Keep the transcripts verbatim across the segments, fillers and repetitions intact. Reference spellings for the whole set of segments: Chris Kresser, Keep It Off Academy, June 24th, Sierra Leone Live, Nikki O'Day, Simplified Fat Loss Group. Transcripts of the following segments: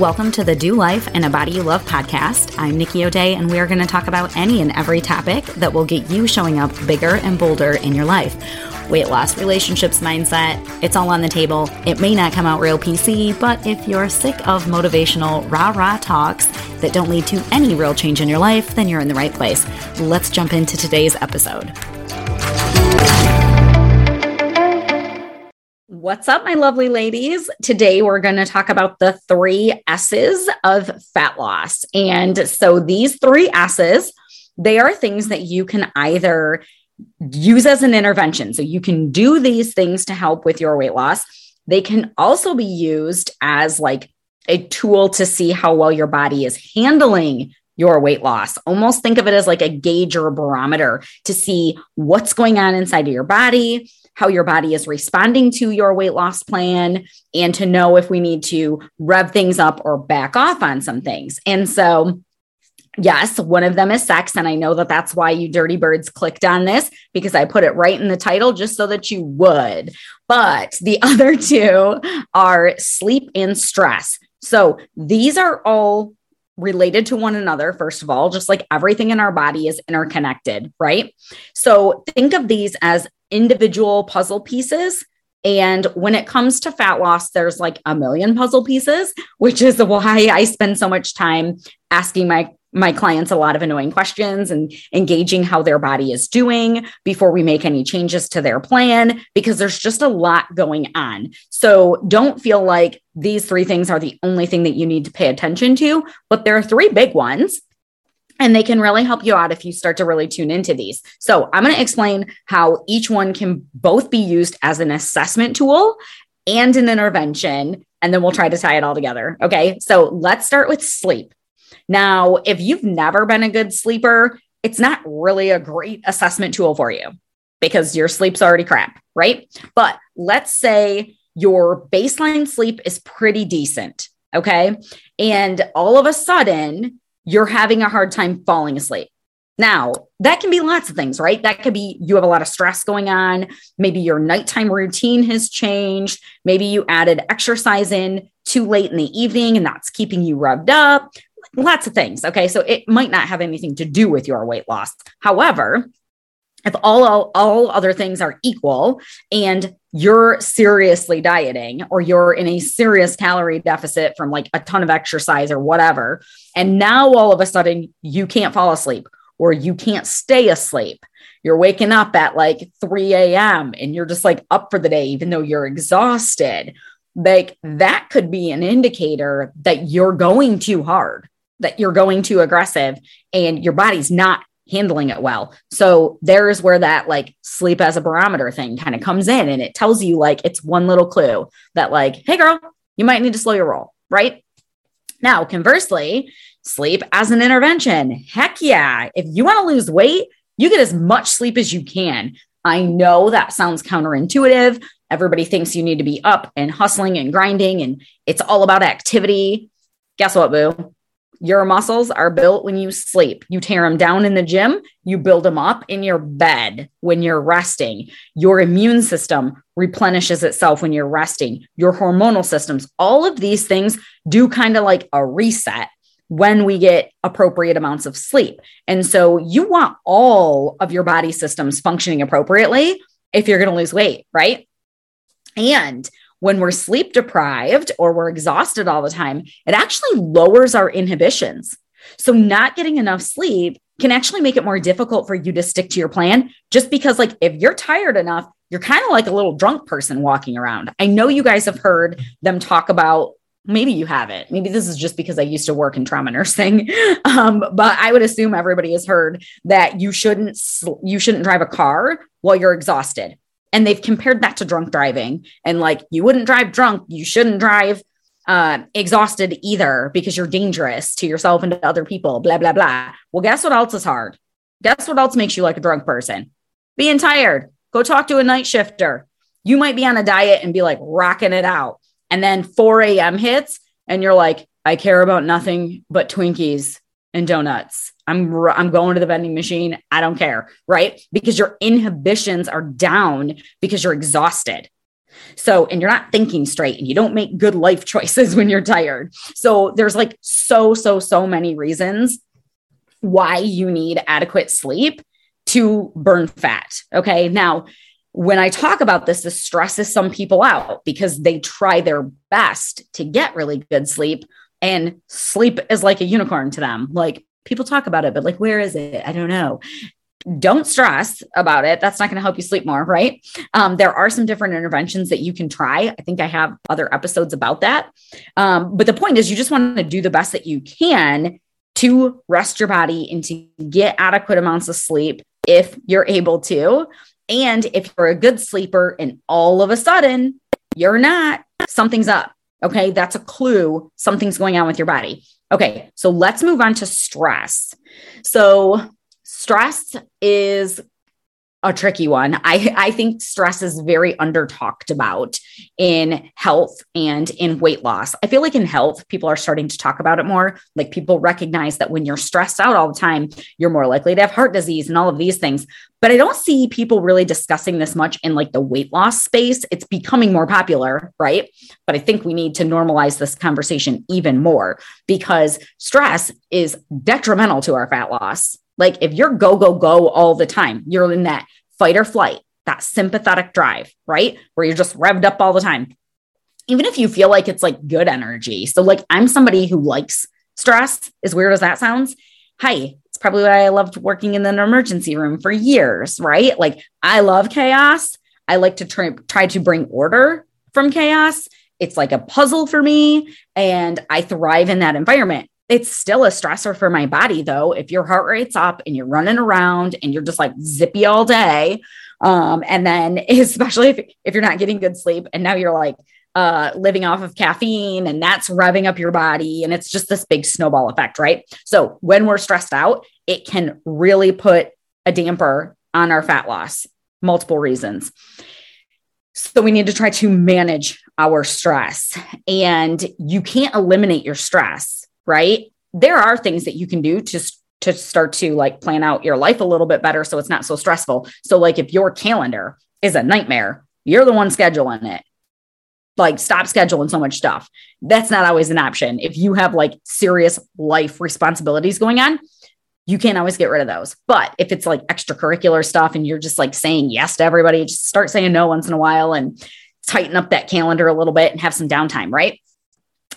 Welcome to the Do Life and a Body You Love podcast. I'm Nikki O'Day, and we are going to talk about any and every topic that will get you showing up bigger and bolder in your life. Weight loss, relationships, mindset, it's all on the table. It may not come out real P C, but if you're sick of motivational rah-rah talks that don't lead to any real change in your life, then you're in the right place. Let's jump into today's episode. What's up, my lovely ladies? Today, we're going to talk about the three S's of fat loss. And so these three S's, they are things that you can either use as an intervention. So you can do these things to help with your weight loss. They can also be used as like a tool to see how well your body is handling your weight loss. Almost think of it as like a gauge or a barometer to see what's going on inside of your body, how your body is responding to your weight loss plan, and to know if we need to rev things up or back off on some things. And so, yes, one of them is sex. And I know that that's why you dirty birds clicked on this, because I put it right in the title just so that you would. But the other two are sleep and stress. So these are all related to one another, first of all, just like everything in our body is interconnected, right? So think of these as individual puzzle pieces. And when it comes to fat loss, there's like a million puzzle pieces, which is why I spend so much time asking my, my clients a lot of annoying questions and engaging how their body is doing before we make any changes to their plan, because there's just a lot going on. So don't feel like these three things are the only thing that you need to pay attention to, but there are three big ones. And they can really help you out if you start to really tune into these. So I'm going to explain how each one can both be used as an assessment tool and an intervention, and then we'll try to tie it all together. Okay, so let's start with sleep. Now, if you've never been a good sleeper, it's not really a great assessment tool for you because your sleep's already crap, right? But let's say your baseline sleep is pretty decent, okay? And all of a sudden, you're having a hard time falling asleep. Now, that can be lots of things, right? That could be you have a lot of stress going on. Maybe your nighttime routine has changed. Maybe you added exercise in too late in the evening and that's keeping you revved up. Lots of things, okay? So it might not have anything to do with your weight loss. However, if all, all, all other things are equal and you're seriously dieting or you're in a serious calorie deficit from like a ton of exercise or whatever, and now all of a sudden you can't fall asleep or you can't stay asleep, you're waking up at like three a.m. and you're just like up for the day, even though you're exhausted, like that could be an indicator that you're going too hard, that you're going too aggressive and your body's not handling it well. So there's where that like sleep as a barometer thing kind of comes in, and it tells you like, it's one little clue that like, hey girl, you might need to slow your roll, right? Now, conversely, sleep as an intervention. Heck yeah. If you want to lose weight, you get as much sleep as you can. I know that sounds counterintuitive. Everybody thinks you need to be up and hustling and grinding and it's all about activity. Guess what, boo? Your muscles are built when you sleep. You tear them down in the gym. You build them up in your bed when you're resting. Your immune system replenishes itself when you're resting. Your hormonal systems, all of these things do kind of like a reset when we get appropriate amounts of sleep. And so you want all of your body systems functioning appropriately if you're going to lose weight, right? And when we're sleep deprived or we're exhausted all the time, it actually lowers our inhibitions. So not getting enough sleep can actually make it more difficult for you to stick to your plan, just because like if you're tired enough, you're kind of like a little drunk person walking around. I know you guys have heard them talk about, maybe you haven't, maybe this is just because I used to work in trauma nursing. Um, but I would assume everybody has heard that you shouldn't, sl- you shouldn't drive a car while you're exhausted. And they've compared that to drunk driving, and like, you wouldn't drive drunk. You shouldn't drive uh, exhausted either, because you're dangerous to yourself and to other people, blah, blah, blah. Well, guess what else is hard? Guess what else makes you like a drunk person? Being tired. Go talk to a night shifter. You might be on a diet and be like rocking it out. And then four a.m. hits and you're like, I care about nothing but Twinkies and donuts. I'm I'm going to the vending machine. I don't care, right? Because your inhibitions are down because you're exhausted. So, and you're not thinking straight and you don't make good life choices when you're tired. So there's like so, so, so many reasons why you need adequate sleep to burn fat. Okay. Now, when I talk about this, this stresses some people out because they try their best to get really good sleep and sleep is like a unicorn to them. Like people talk about it, but like, where is it? I don't know. Don't stress about it. That's not going to help you sleep more, right? Um, there are some different interventions that you can try. I think I have other episodes about that. Um, but the point is you just want to do the best that you can to rest your body and to get adequate amounts of sleep if you're able to. And if you're a good sleeper and all of a sudden you're not, something's up. Okay. That's a clue. Something's going on with your body. Okay. So let's move on to stress. So stress is a tricky one. I, I think stress is very under talked about in health and in weight loss. I feel like in health, people are starting to talk about it more. Like people recognize that when you're stressed out all the time, you're more likely to have heart disease and all of these things. But I don't see people really discussing this much in like the weight loss space. It's becoming more popular, right? But I think we need to normalize this conversation even more because stress is detrimental to our fat loss. Like if you're go, go, go all the time, you're in that fight or flight, that sympathetic drive, right? Where you're just revved up all the time. Even if you feel like it's like good energy. So like I'm somebody who likes stress, as weird as that sounds. Hi, it's probably why I loved working in an emergency room for years, right? Like I love chaos. I like to try, try to bring order from chaos. It's like a puzzle for me and I thrive in that environment. It's still a stressor for my body though. If your heart rate's up and you're running around and you're just like zippy all day. Um, and then especially if, if you're not getting good sleep and now you're like uh, living off of caffeine and that's revving up your body and it's just this big snowball effect, right? So when we're stressed out, it can really put a damper on our fat loss, multiple reasons. So we need to try to manage our stress and you can't eliminate your stress. Right? There are things that you can do to, to start to like plan out your life a little bit better. So it's not so stressful. So like if your calendar is a nightmare, you're the one scheduling it. Like stop scheduling so much stuff. That's not always an option. If you have like serious life responsibilities going on, you can't always get rid of those. But if it's like extracurricular stuff and you're just like saying yes to everybody, just start saying no once in a while and tighten up that calendar a little bit and have some downtime, right?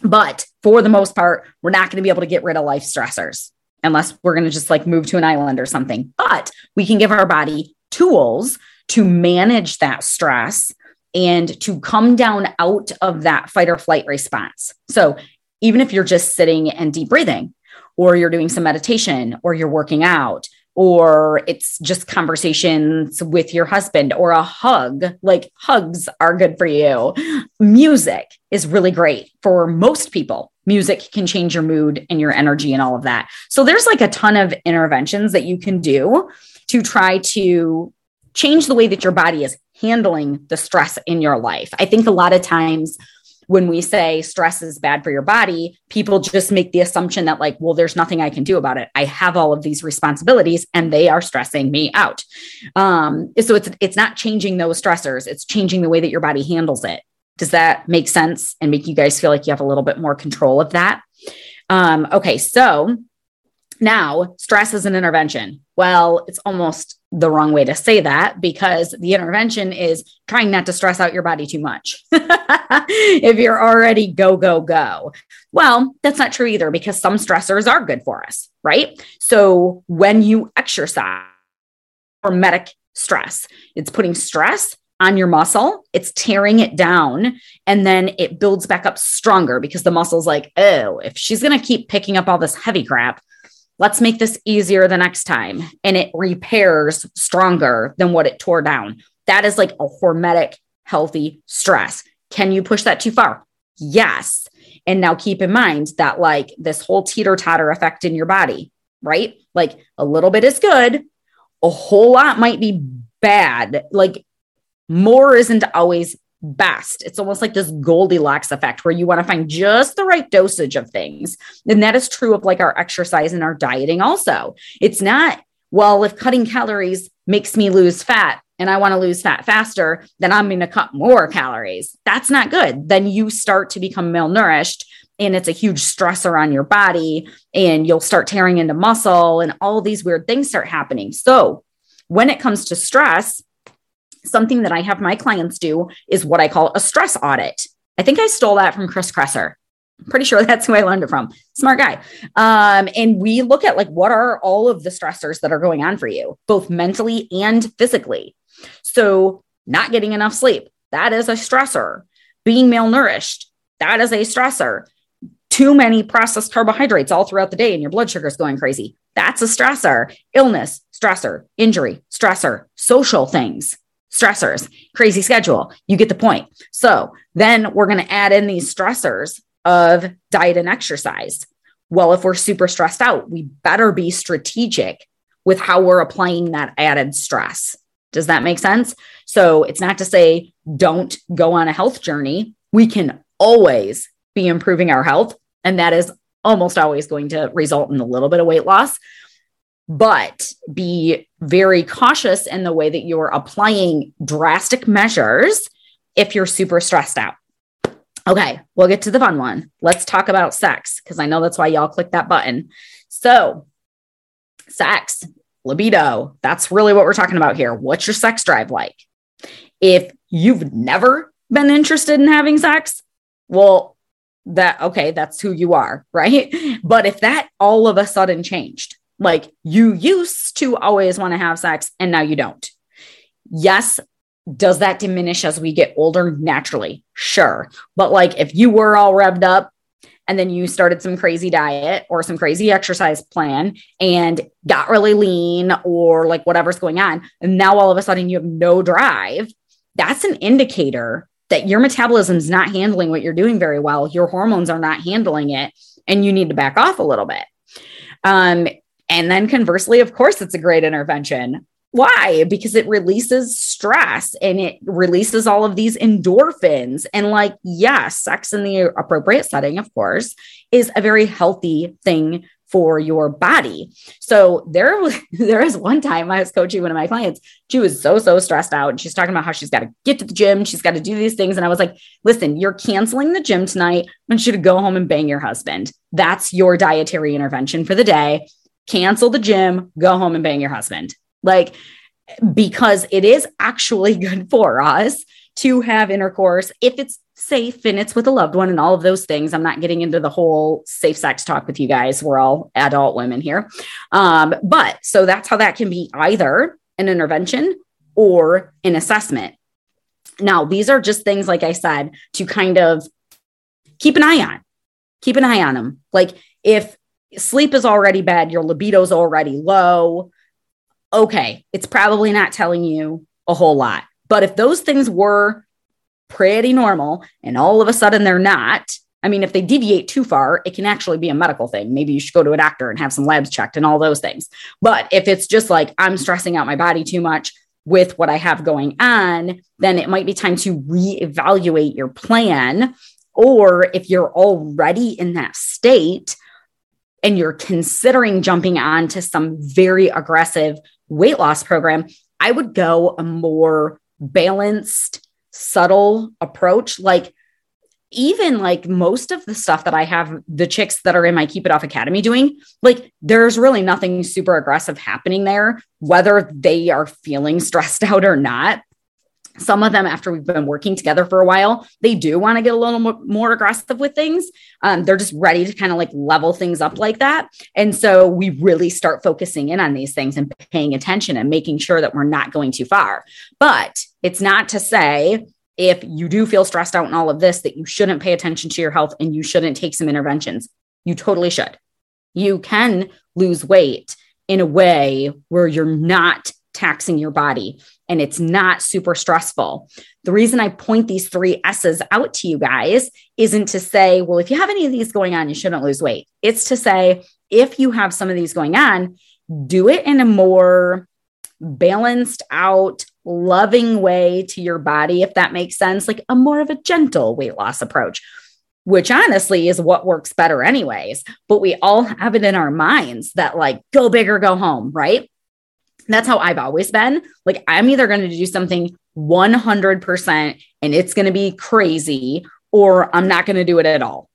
But for the most part, we're not going to be able to get rid of life stressors unless we're going to just like move to an island or something. But we can give our body tools to manage that stress and to come down out of that fight or flight response. So even if you're just sitting and deep breathing, or you're doing some meditation, or you're working out, or it's just conversations with your husband or a hug, like hugs are good for you. Music is really great for most people. Music can change your mood and your energy and all of that. So there's like a ton of interventions that you can do to try to change the way that your body is handling the stress in your life. I think a lot of times when we say stress is bad for your body, people just make the assumption that like, well, there's nothing I can do about it. I have all of these responsibilities and they are stressing me out. Um, so it's, it's not changing those stressors. It's changing the way that your body handles it. Does that make sense and make you guys feel like you have a little bit more control of that? Um, okay. So now stress is an intervention. Well, it's almost the wrong way to say that because the intervention is trying not to stress out your body too much. If you're already go, go, go. Well, that's not true either because some stressors are good for us, right? So when you exercise or medic stress, it's putting stress on your muscle, it's tearing it down and then it builds back up stronger because the muscle's like, oh, if she's going to keep picking up all this heavy crap, let's make this easier the next time. And it repairs stronger than what it tore down. That is like a hormetic, healthy stress. Can you push that too far? Yes. And now keep in mind that like this whole teeter-totter effect in your body, right? Like a little bit is good. A whole lot might be bad. Like more isn't always best. It's almost like this Goldilocks effect where you want to find just the right dosage of things. And that is true of like our exercise and our dieting also. It's not, well, if cutting calories makes me lose fat and I want to lose fat faster, then I'm going to cut more calories. That's not good. Then you start to become malnourished, and it's a huge stressor on your body, and you'll start tearing into muscle, and all these weird things start happening. So when it comes to stress, something that I have my clients do is what I call a stress audit. I think I stole that from Chris Kresser. I'm pretty sure that's who I learned it from. Smart guy. Um, and we look at like, what are all of the stressors that are going on for you, both mentally and physically? So not getting enough sleep, that is a stressor. Being malnourished, that is a stressor. Too many processed carbohydrates all throughout the day and your blood sugar is going crazy, that's a stressor. Illness, stressor. Injury, stressor. Social things, stressors. Crazy schedule. You get the point. So then we're going to add in these stressors of diet and exercise. Well, if we're super stressed out, we better be strategic with how we're applying that added stress. Does that make sense? So it's not to say don't go on a health journey. We can always be improving our health, and that is almost always going to result in a little bit of weight loss, but be very cautious in the way that you're applying drastic measures if you're super stressed out. Okay, we'll get to the fun one. Let's talk about sex, because I know that's why y'all clicked that button. So sex, libido, that's really what we're talking about here. What's your sex drive like? If you've never been interested in having sex, well, that, okay, that's who you are, right? But if that all of a sudden changed, like you used to always want to have sex and now you don't. Yes, does that diminish as we get older? Naturally, sure. But like if you were all revved up and then you started some crazy diet or some crazy exercise plan and got really lean or like whatever's going on, and now all of a sudden you have no drive, that's an indicator that your metabolism is not handling what you're doing very well. Your hormones are not handling it and you need to back off a little bit. Um, and then conversely, of course, it's a great intervention. Why? Because it releases stress and it releases all of these endorphins. And like, yeah, sex in the appropriate setting, of course, is a very healthy thing for your body. So there was, there is one time I was coaching one of my clients. She was so, so stressed out. And she's talking about how she's got to get to the gym. She's got to do these things. And I was like, listen, you're canceling the gym tonight. I want you to go home and bang your husband. That's your dietary intervention for the day. Cancel the gym, go home and bang your husband. Like, because it is actually good for us to have intercourse if it's safe and it's with a loved one and all of those things. I'm not getting into the whole safe sex talk with you guys. We're all adult women here. Um, but so that's how that can be either an intervention or an assessment. Now, these are just things, like I said, to kind of keep an eye on, keep an eye on them. Like if sleep is already bad, your libido's already low, okay, it's probably not telling you a whole lot. But if those things were pretty normal and all of a sudden they're not, I mean, if they deviate too far, it can actually be a medical thing. Maybe you should go to a doctor and have some labs checked and all those things. But if it's just like, I'm stressing out my body too much with what I have going on, then it might be time to reevaluate your plan. Or if you're already in that state and you're considering jumping on to some very aggressive weight loss program, I would go a more balanced, subtle approach. Like even like most of the stuff that I have the chicks that are in my Keep It Off Academy doing, like there's really nothing super aggressive happening there, whether they are feeling stressed out or not. Some of them, after we've been working together for a while, they do want to get a little more aggressive with things. Um, they're just ready to kind of like level things up like that. And so we really start focusing in on these things and paying attention and making sure that we're not going too far. But it's not to say if you do feel stressed out in all of this, that you shouldn't pay attention to your health and you shouldn't take some interventions. You totally should. You can lose weight in a way where you're not taxing your body and it's not super stressful. The reason I point these three S's out to you guys isn't to say, well, if you have any of these going on, you shouldn't lose weight. It's to say, if you have some of these going on, do it in a more balanced out, loving way to your body, if that makes sense, like a more of a gentle weight loss approach, which honestly is what works better anyways. But we all have it in our minds that like, go big or go home, right? That's how I've always been. Like, I'm either going to do something one hundred percent and it's going to be crazy, or I'm not going to do it at all.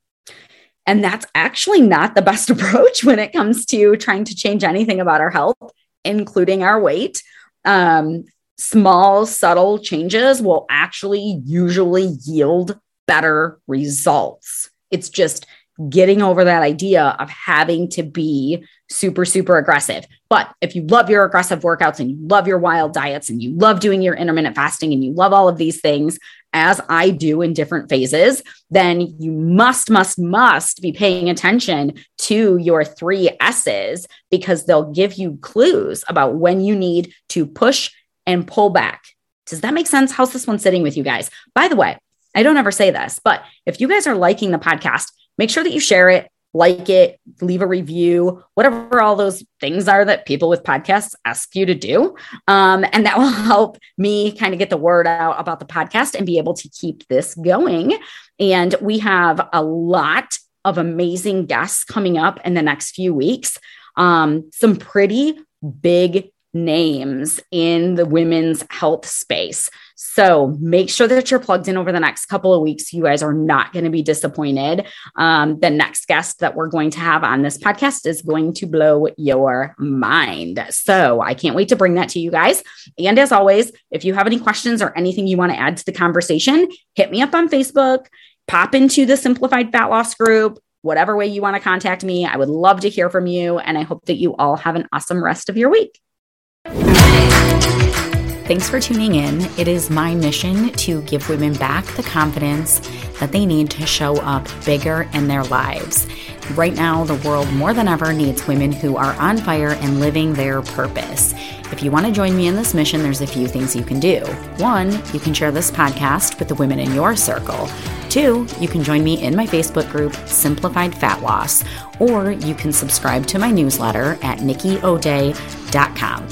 And that's actually not the best approach when it comes to trying to change anything about our health, including our weight. Um, small, subtle changes will actually usually yield better results. It's just getting over that idea of having to be super, super aggressive. But if you love your aggressive workouts and you love your wild diets and you love doing your intermittent fasting and you love all of these things, as I do in different phases, then you must, must, must be paying attention to your three S's, because they'll give you clues about when you need to push and pull back. Does that make sense? How's this one sitting with you guys? By the way, I don't ever say this, but if you guys are liking the podcast, make sure that you share it, like it, leave a review, whatever all those things are that people with podcasts ask you to do. Um, and that will help me kind of get the word out about the podcast and be able to keep this going. And we have a lot of amazing guests coming up in the next few weeks. Um, some pretty big names in the women's health space. So make sure that you're plugged in over the next couple of weeks. You guys are not going to be disappointed. Um, the next guest that we're going to have on this podcast is going to blow your mind. So I can't wait to bring that to you guys. And as always, if you have any questions or anything you want to add to the conversation, hit me up on Facebook, pop into the Simplified Fat Loss group, whatever way you want to contact me. I would love to hear from you. And I hope that you all have an awesome rest of your week. Thanks for tuning in. It is my mission to give women back the confidence that they need to show up bigger in their lives. Right now, the world more than ever needs women who are on fire and living their purpose. If you want to join me in this mission, there's a few things you can do. One, you can share this podcast with the women in your circle. Two, you can join me in my Facebook group, Simplified Fat Loss, or you can subscribe to my newsletter at nikki o'day dot com.